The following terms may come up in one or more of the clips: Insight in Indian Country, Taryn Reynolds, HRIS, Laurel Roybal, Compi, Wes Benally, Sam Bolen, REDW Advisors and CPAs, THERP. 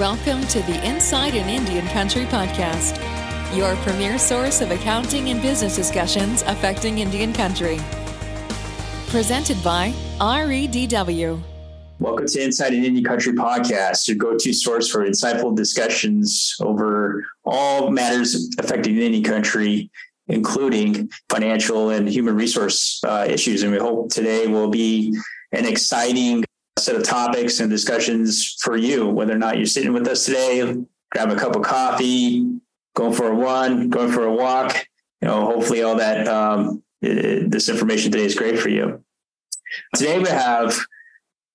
Welcome to the Insight in Indian Country podcast, your premier source of accounting and business discussions affecting Indian Country. Presented by REDW. Welcome to Insight in Indian Country podcast, your go-to source for insightful discussions over all matters affecting Indian Country, including financial and human resource issues. And we hope today will be an exciting set of topics and discussions for you, whether or not you're sitting with us today, grab a cup of coffee, going for a run, going for a walk. You know, hopefully all that this information today is great for you. Today we have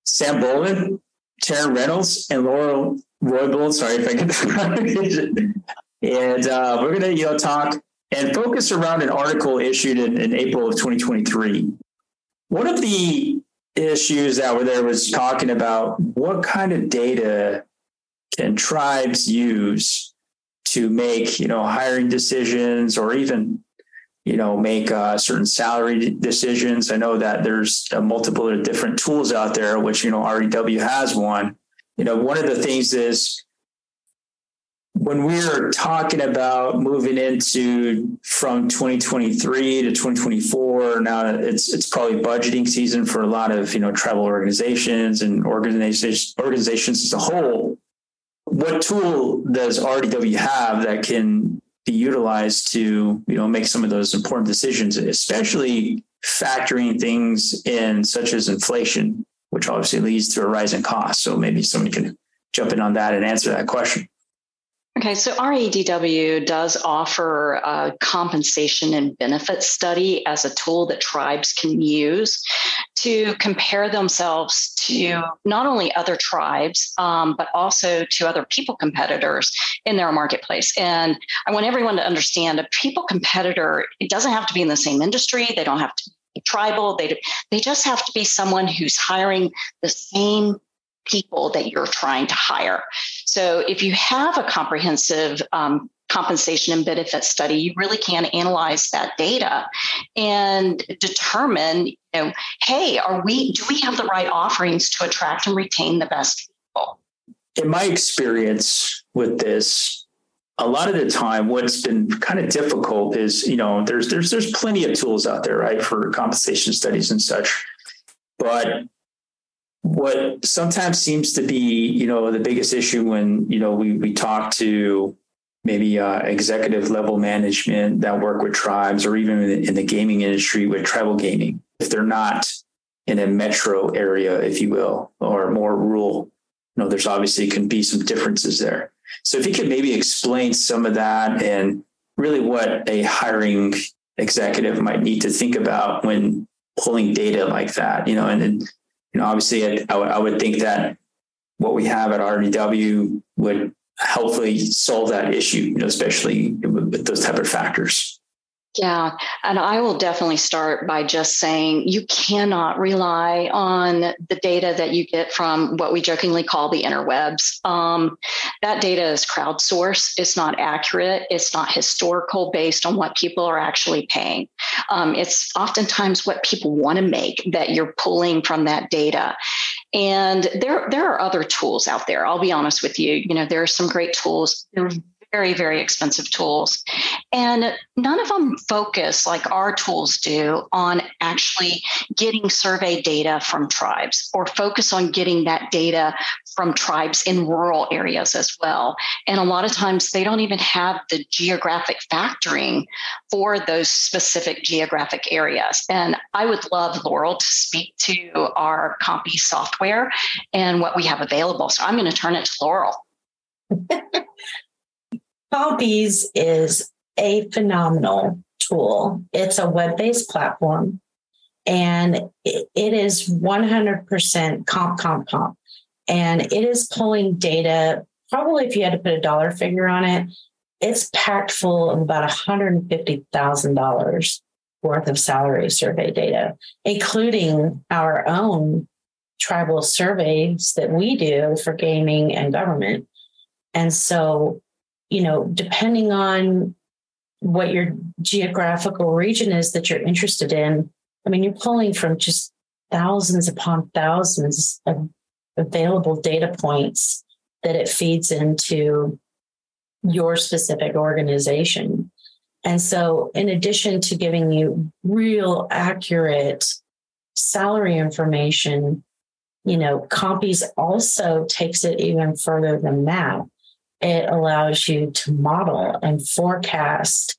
Sam Bolen, Taryn Reynolds, and Laurel Roybal. Sorry if I get that wrong. And we're going to talk and focus around an article issued in April of 2023. One of the issues that were there was talking about what kind of data can tribes use to make, hiring decisions or even, make certain salary decisions. I know that there's a multiple of different tools out there, which, REW has one. One of the things is when we're talking about moving into from 2023 to 2024, now it's probably budgeting season for a lot of, tribal organizations and organizations as a whole. What tool does RDW have that can be utilized to, make some of those important decisions, especially factoring things in such as inflation, which obviously leads to a rise in cost. So maybe somebody can jump in on that and answer that question. Okay, so REDW does offer a compensation and benefit study as a tool that tribes can use to compare themselves to not only other tribes, but also to other people competitors in their marketplace. And I want everyone to understand a people competitor, it doesn't have to be in the same industry. They don't have to be tribal. They just have to be someone who's hiring the same people that you're trying to hire. So if you have a comprehensive compensation and benefit study, you really can analyze that data and determine, hey, do we have the right offerings to attract and retain the best people? In my experience with this, a lot of the time, what's been kind of difficult is, there's plenty of tools out there, right, for compensation studies and such, but what sometimes seems to be, the biggest issue when, we talk to maybe executive level management that work with tribes or even in the gaming industry with tribal gaming, if they're not in a metro area, if you will, or more rural, there's obviously can be some differences there. So if you could maybe explain some of that and really what a hiring executive might need to think about when pulling data like that, obviously, I would think that what we have at REW would helpfully solve that issue, especially with those type of factors. Yeah. And I will definitely start by just saying you cannot rely on the data that you get from what we jokingly call the interwebs. That data is crowdsourced. It's not accurate. It's not historical based on what people are actually paying. It's oftentimes what people want to make that you're pulling from that data. And there are other tools out there. I'll be honest with you. There are some great tools. They're very, very expensive tools. And none of them focus like our tools do on actually getting survey data from tribes or focus on getting that data from tribes in rural areas as well. And a lot of times they don't even have the geographic factoring for those specific geographic areas. And I would love Laurel to speak to our Compi software and what we have available. So I'm going to turn it to Laurel. Compi's is a phenomenal tool. It's a web-based platform, and it is 100% comp. And it is pulling data, probably if you had to put a dollar figure on it, it's packed full of about $150,000 worth of salary survey data, including our own tribal surveys that we do for gaming and government. And so, depending on what your geographical region is that you're interested in, I mean, you're pulling from just thousands upon thousands of available data points that it feeds into your specific organization. And so in addition to giving you real accurate salary information, you know, Compi's also takes it even further than that. It allows you to model and forecast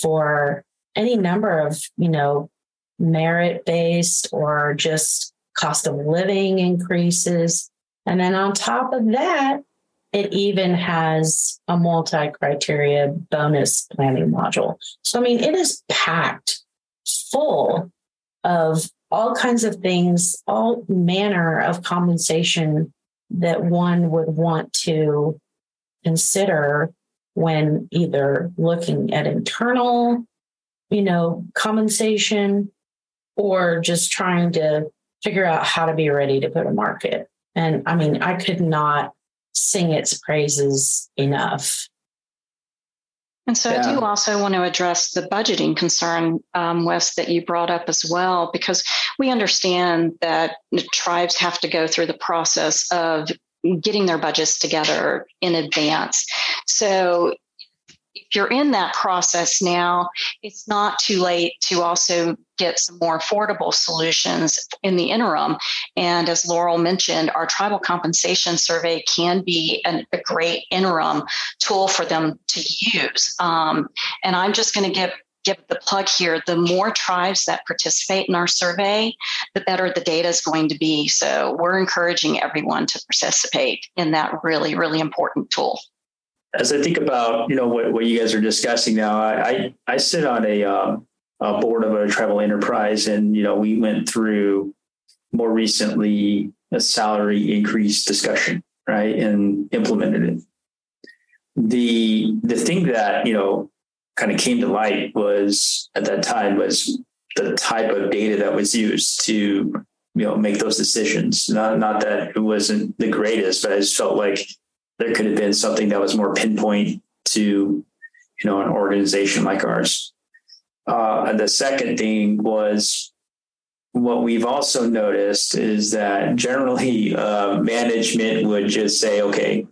for any number of, you know, merit-based or just cost of living increases. And then on top of that, it even has a multi-criteria bonus planning module. So, I mean, it is packed full of all kinds of things, all manner of compensation that one would want to consider when either looking at internal, you know, compensation or just trying to figure out how to be ready to go to market. And I mean, I could not sing its praises enough. And so yeah. I do also want to address the budgeting concern, Wes, that you brought up as well, because we understand that tribes have to go through the process of getting their budgets together in advance. So if you're in that process now, it's not too late to also get some more affordable solutions in the interim. And as Laurel mentioned, our tribal compensation survey can be a great interim tool for them to use. And I'm just going to give the plug here. The more tribes that participate in our survey, the better the data is going to be. So we're encouraging everyone to participate in that really, really important tool. As I think about, you know, what you guys are discussing now, I sit on a board of a tribal enterprise, and, you know, we went through more recently a salary increase discussion, right, and implemented it. The thing that, you know, kind of came to light was at that time was the type of data that was used to, you know, make those decisions. Not that it wasn't the greatest, but I just felt like there could have been something that was more pinpoint to, you know, an organization like ours. And the second thing was what we've also noticed is that generally management would just say, okay,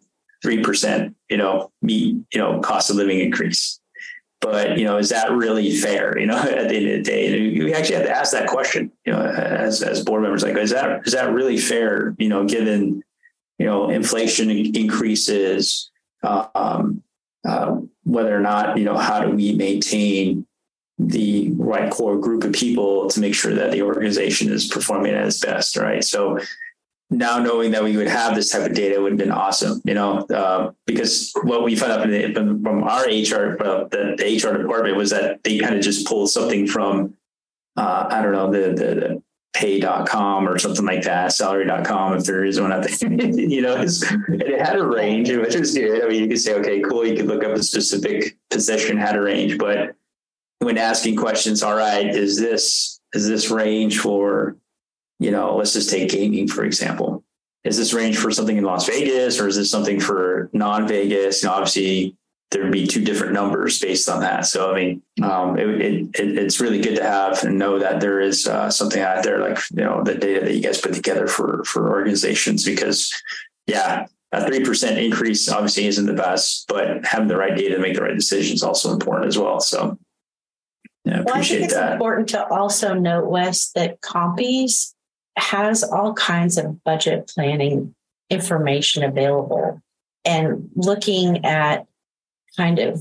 3%, you know, meet, you know, cost of living increase. But, you know, is that really fair? You know, at the end of the day, we actually have to ask that question, you know, as board members, like, is that really fair, you know, given, you know, inflation increases, whether or not, you know, how do we maintain the right core group of people to make sure that the organization is performing at its best, right? So now knowing that we would have this type of data would have been awesome, you know, because what we found out from our HR, the HR department was that they kind of just pulled something from, I don't know, the pay.com or something like that, salary.com, if there is one out there, you know, and it had a range, which was good. I mean, you could say, okay, cool. You could look up a specific position, had a range, but when asking questions, all right, is this range for, you know, let's just take gaming, for example, is this range for something in Las Vegas or is this something for non-Vegas? You know, obviously there'd be two different numbers based on that. So, I mean, it's really good to have and know that there is something out there, like, you know, the data that you guys put together for organizations, because yeah, a 3% increase obviously isn't the best, but having the right data to make the right decision is also important as well. So yeah, I appreciate that. It's important to also note, Wes, that Compi's has all kinds of budget planning information available, and looking at kind of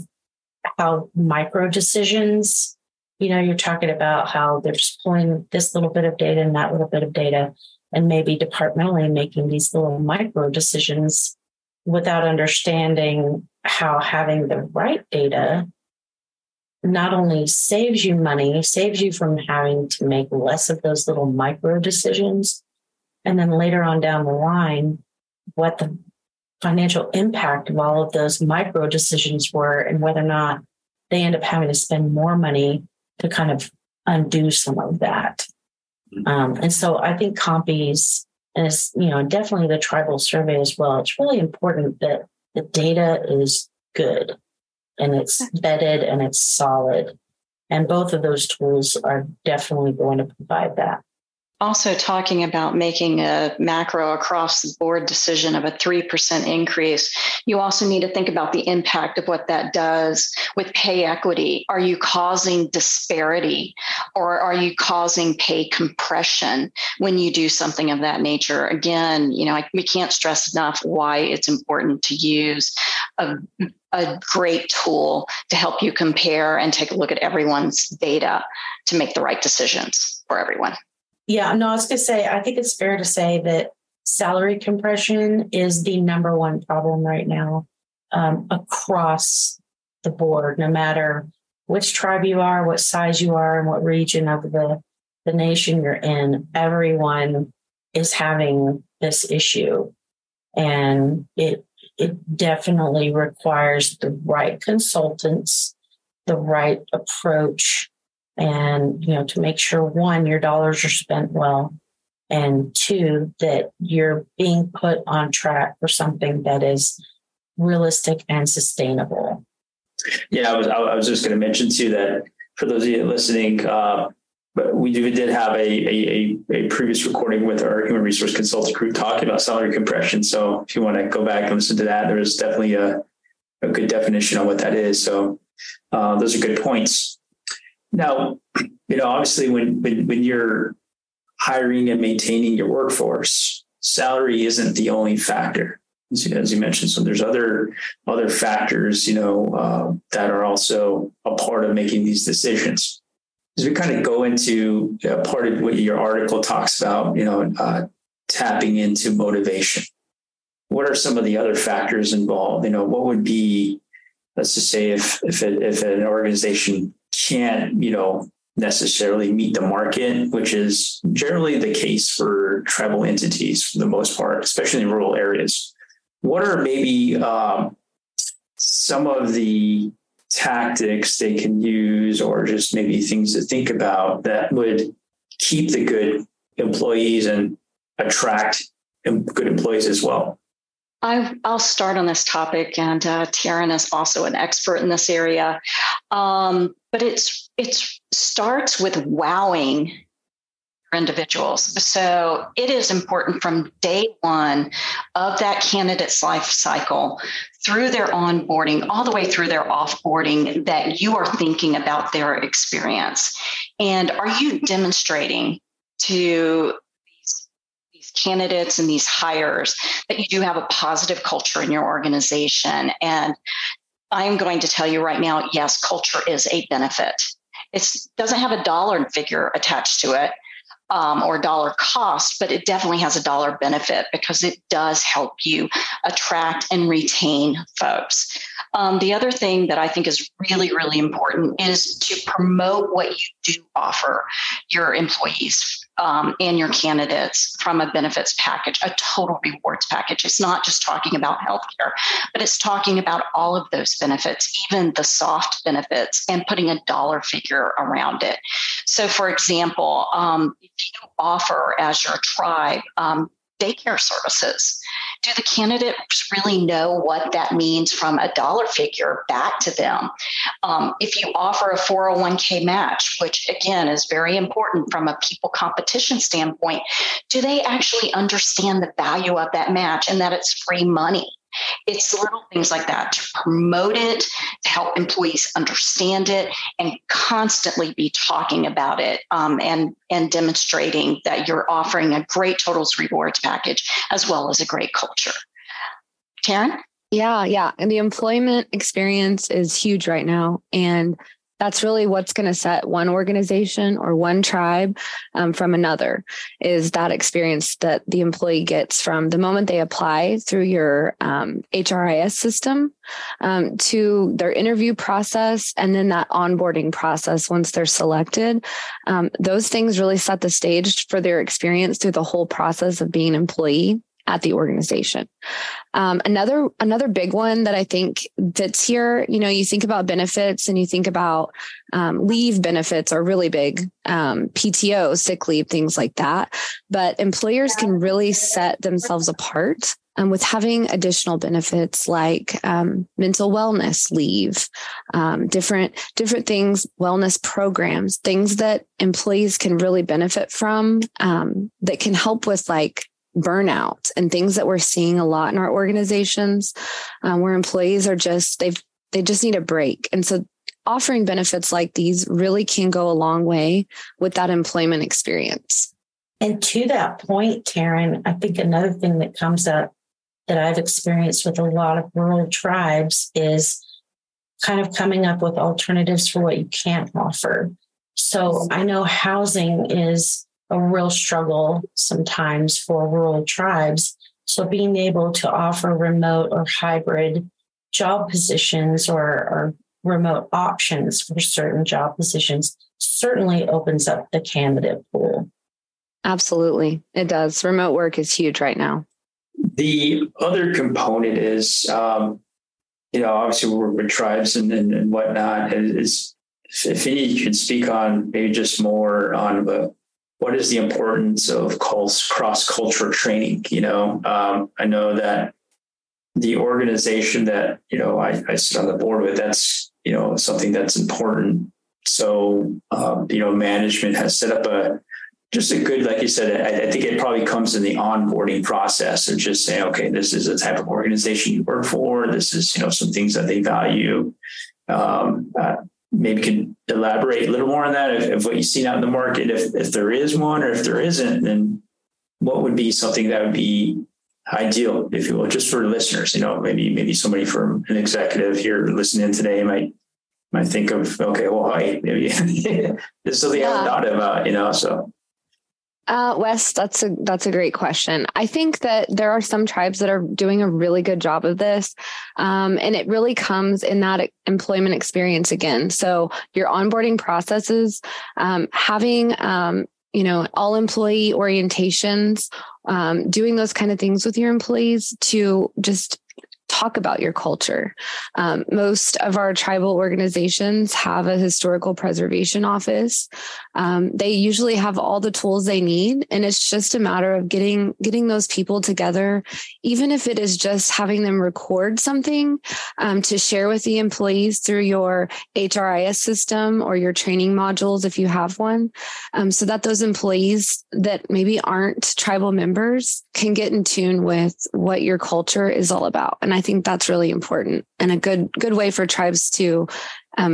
how micro decisions, you know, you're talking about how they're just pulling this little bit of data and that little bit of data, and maybe departmentally making these little micro decisions without understanding how having the right data not only saves you money, saves you from having to make less of those little micro decisions. And then later on down the line, what the financial impact of all of those micro decisions were, and whether or not they end up having to spend more money to kind of undo some of that. And so I think Compi's, and it's, you know, definitely the tribal survey as well, it's really important that the data is good and it's vetted and it's solid. And both of those tools are definitely going to provide that. also talking about making a macro across the board decision of a 3% increase, you also need to think about the impact of what that does with pay equity. Are you causing disparity, or are you causing pay compression when you do something of that nature? Again, you know, we can't stress enough why it's important to use a great tool to help you compare and take a look at everyone's data to make the right decisions for everyone. Yeah, no, I was going to say, I think it's fair to say that salary compression is the number one problem right now across the board, no matter which tribe you are, what size you are, and what region of the nation you're in. Everyone is having this issue, and it definitely requires the right consultants, the right approach, and, you know, to make sure, one, your dollars are spent well, and two, that you're being put on track for something that is realistic and sustainable. Yeah, I was just going to mention too that for those of you listening, but we did have a previous recording with our human resource consultant group talking about salary compression. So if you want to go back and listen to that, there is definitely a good definition on what that is. So those are good points. Now, you know, obviously when you're hiring and maintaining your workforce, salary isn't the only factor, as you mentioned. So there's other factors, you know, that are also a part of making these decisions. As we kind of go into part of what your article talks about, you know, tapping into motivation. What are some of the other factors involved? You know, what would be, let's just say if an organization can't, you know, necessarily meet the market, which is generally the case for tribal entities for the most part, especially in rural areas. What are maybe some of the tactics they can use, or just maybe things to think about that would keep the good employees and attract good employees as well? I'll start on this topic, and Taryn is also an expert in this area. But it starts with wowing individuals. So it is important from day one of that candidate's life cycle through their onboarding, all the way through their offboarding, that you are thinking about their experience. And are you demonstrating to candidates and these hires that you do have a positive culture in your organization? And I'm going to tell you right now, yes, culture is a benefit. It doesn't have a dollar figure attached to it, or dollar cost, but it definitely has a dollar benefit because it does help you attract and retain folks. The other thing that I think is really, really important is to promote what you do offer your employees and your candidates from a benefits package, a total rewards package. It's not just talking about healthcare, but it's talking about all of those benefits, even the soft benefits, and putting a dollar figure around it. So, for example, if you offer as your tribe daycare services, do the candidates really know what that means from a dollar figure back to them? If you offer a 401k match, which again is very important from a people competition standpoint, do they actually understand the value of that match and that it's free money? It's little things like that to promote it, to help employees understand it, and constantly be talking about it and demonstrating that you're offering a great totals rewards package as well as a great culture. Taryn? Yeah. And the employment experience is huge right now. And that's really what's going to set one organization or one tribe from another, is that experience that the employee gets from the moment they apply through your HRIS system to their interview process, and then that onboarding process once they're selected. Those things really set the stage for their experience through the whole process of being an employee at the organization. Another big one that I think that's here, you know, you think about benefits and you think about leave benefits are really big, PTO, sick leave, things like that. But employers can really set themselves apart with having additional benefits like mental wellness leave, different things, wellness programs, things that employees can really benefit from that can help with like burnout and things that we're seeing a lot in our organizations where employees are just, they just need a break. And so offering benefits like these really can go a long way with that employment experience. And to that point, Taryn, I think another thing that comes up that I've experienced with a lot of rural tribes is kind of coming up with alternatives for what you can't offer. So I know housing is a real struggle sometimes for rural tribes. So being able to offer remote or hybrid job positions or remote options for certain job positions certainly opens up the candidate pool. Absolutely, it does. Remote work is huge right now. The other component is, obviously we work with tribes and whatnot. Is if you could speak on maybe just more on what is the importance of cross-cultural training? I know that the organization that, I sit on the board with, that's, something that's important. So, management has set up just a good, like you said, I think it probably comes in the onboarding process of just saying, okay, this is the type of organization you work for. This is, some things that they value. Maybe could elaborate a little more on that if what you've seen out in the market, if there is one, or if there isn't, then what would be something that would be ideal, if you will, just for listeners, maybe somebody from an executive here listening today might think of, okay, well, hey, maybe this is something I haven't thought about, so. Wes, that's a great question. I think that there are some tribes that are doing a really good job of this. And it really comes in that employment experience again. So your onboarding processes, having, all employee orientations, doing those kind of things with your employees to just talk about your culture. Most of our tribal organizations have a historical preservation office. They usually have all the tools they need, and it's just a matter of getting those people together, even if it is just having them record something to share with the employees through your HRIS system or your training modules if you have one, so that those employees that maybe aren't tribal members can get in tune with what your culture is all about. And I think that's really important and a good way for tribes to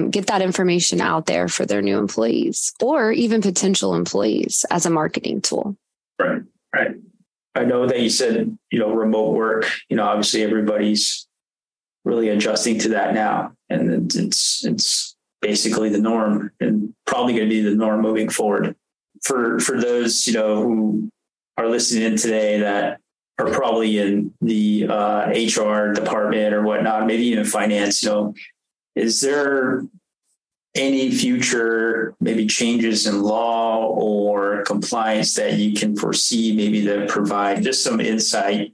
get that information out there for their new employees or even potential employees as a marketing tool. Right. I know that you said, remote work, obviously everybody's really adjusting to that now. And it's basically the norm and probably going to be the norm moving forward for those, who are listening today that are probably in the HR department or whatnot, maybe even finance. Is there any future maybe changes in law or compliance that you can foresee, maybe that provide just some insight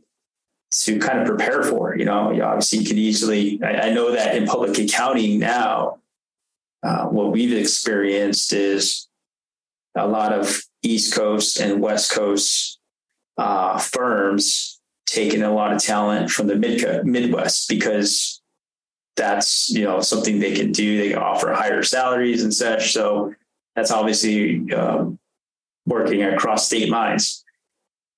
to kind of prepare for? Obviously you could easily. I know that in public accounting now, what we've experienced is a lot of East Coast and West Coast firms taking a lot of talent from the Midwest because that's, something they can do. They can offer higher salaries and such. So that's obviously working across state lines.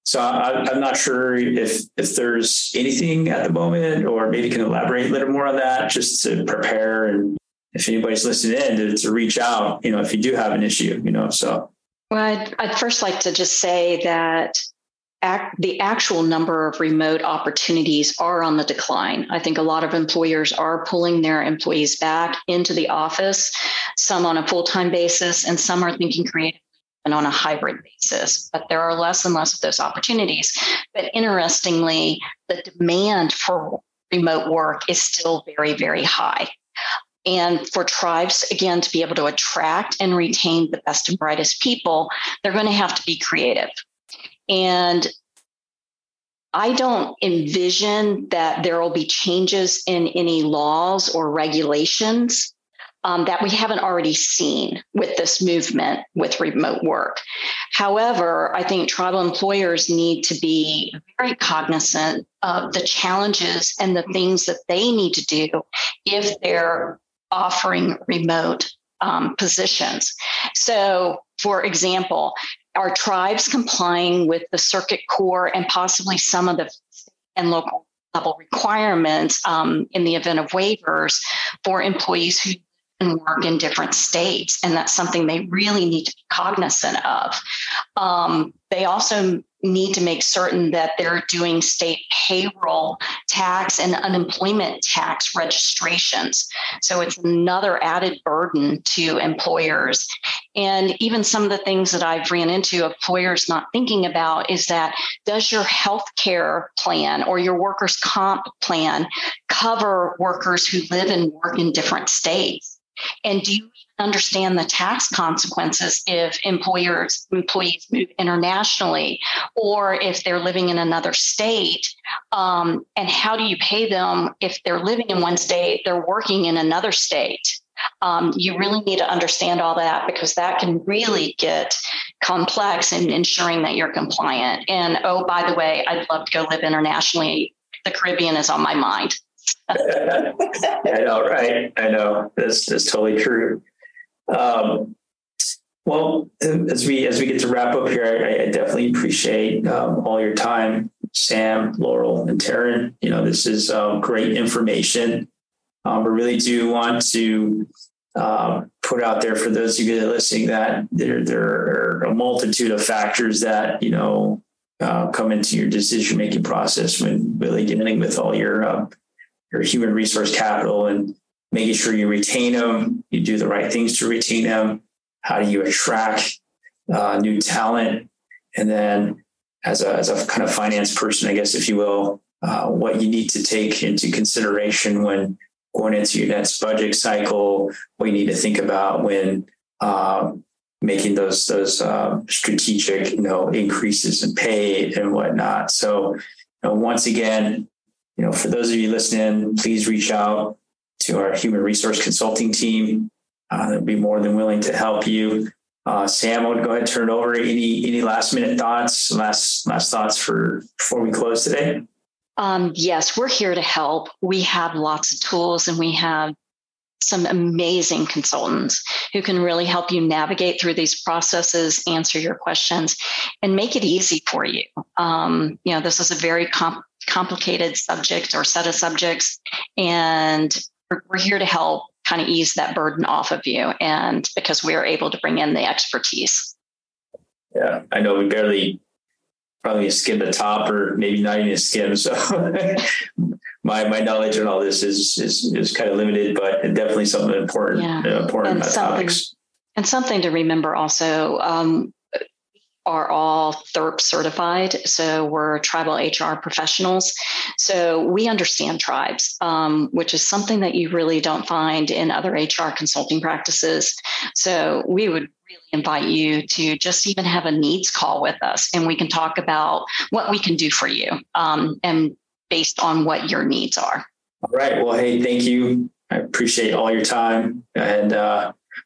So I'm not sure if there's anything at the moment, or maybe can elaborate a little more on that just to prepare. And if anybody's listening in to reach out, if you do have an issue, so. Well, I'd first like to just say that the actual number of remote opportunities are on the decline. I think a lot of employers are pulling their employees back into the office, some on a full-time basis, and some are thinking creatively and on a hybrid basis. But there are less and less of those opportunities. But interestingly, the demand for remote work is still very, very high. And for tribes, again, to be able to attract and retain the best and brightest people, they're going to have to be creative. And I don't envision that there will be changes in any laws or regulations. that we haven't already seen with this movement with remote work. However, I think tribal employers need to be very cognizant of the challenges and the things that they need to do if they're offering remote positions. So, for example, are tribes complying with the circuit core and possibly some of the and local level requirements in the event of waivers for employees who work in different states? And that's something they really need to be cognizant of. They also need to make certain that they're doing state payroll tax and unemployment tax registrations. So it's another added burden to employers. And even some of the things that I've ran into employers not thinking about is that, does your health care plan or your workers' comp plan cover workers who live and work in different states? And do you understand the tax consequences if employees move internationally, or if they're living in another state? And how do you pay them if they're living in one state, they're working in another state? You really need to understand all that, because that can really get complex in ensuring that you're compliant. And, oh, by the way, I'd love to go live internationally. The Caribbean is on my mind. I know, right? I know. That's totally true. Well, as we get to wrap up here, I definitely appreciate all your time, Sam, Laurel, and Taryn. You know, this is great information. We really do want to put out there for those of you that are listening that there are a multitude of factors that, you know, come into your decision making process when really dealing with all your human resource capital, and making sure you retain them, you do the right things to retain them. How do you attract new talent? And then as a kind of finance person, I guess, if you will, what you need to take into consideration when going into your next budget cycle, what you need to think about when making those strategic, you know, increases in pay and whatnot. So, you know, once again, you know, for those of you listening, please reach out to our human resource consulting team. They'll be more than willing to help you. Sam, I would go ahead and turn it over. Any last minute thoughts, last thoughts before we close today? Yes, we're here to help. We have lots of tools, and we have some amazing consultants who can really help you navigate through these processes, answer your questions, and make it easy for you. You know, this is a very complicated subject or set of subjects, and we're here to help kind of ease that burden off of you, and because we are able to bring in the expertise. Yeah, I know we barely probably skimmed the top, or maybe not even skim. So my knowledge on all this is kind of limited, but definitely something important, important topics. And something to remember also, are all THERP certified. So we're tribal HR professionals. So we understand tribes, which is something that you really don't find in other HR consulting practices. So we would really invite you to just even have a needs call with us, and we can talk about what we can do for you and based on what your needs are. All right. Well, hey, thank you. I appreciate all your time, and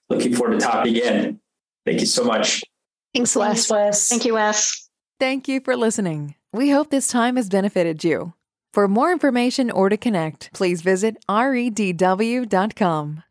looking forward to talking again. Thank you so much. Thanks, Wes. Thank you, Wes. Thank you for listening. We hope this time has benefited you. For more information or to connect, please visit redw.com.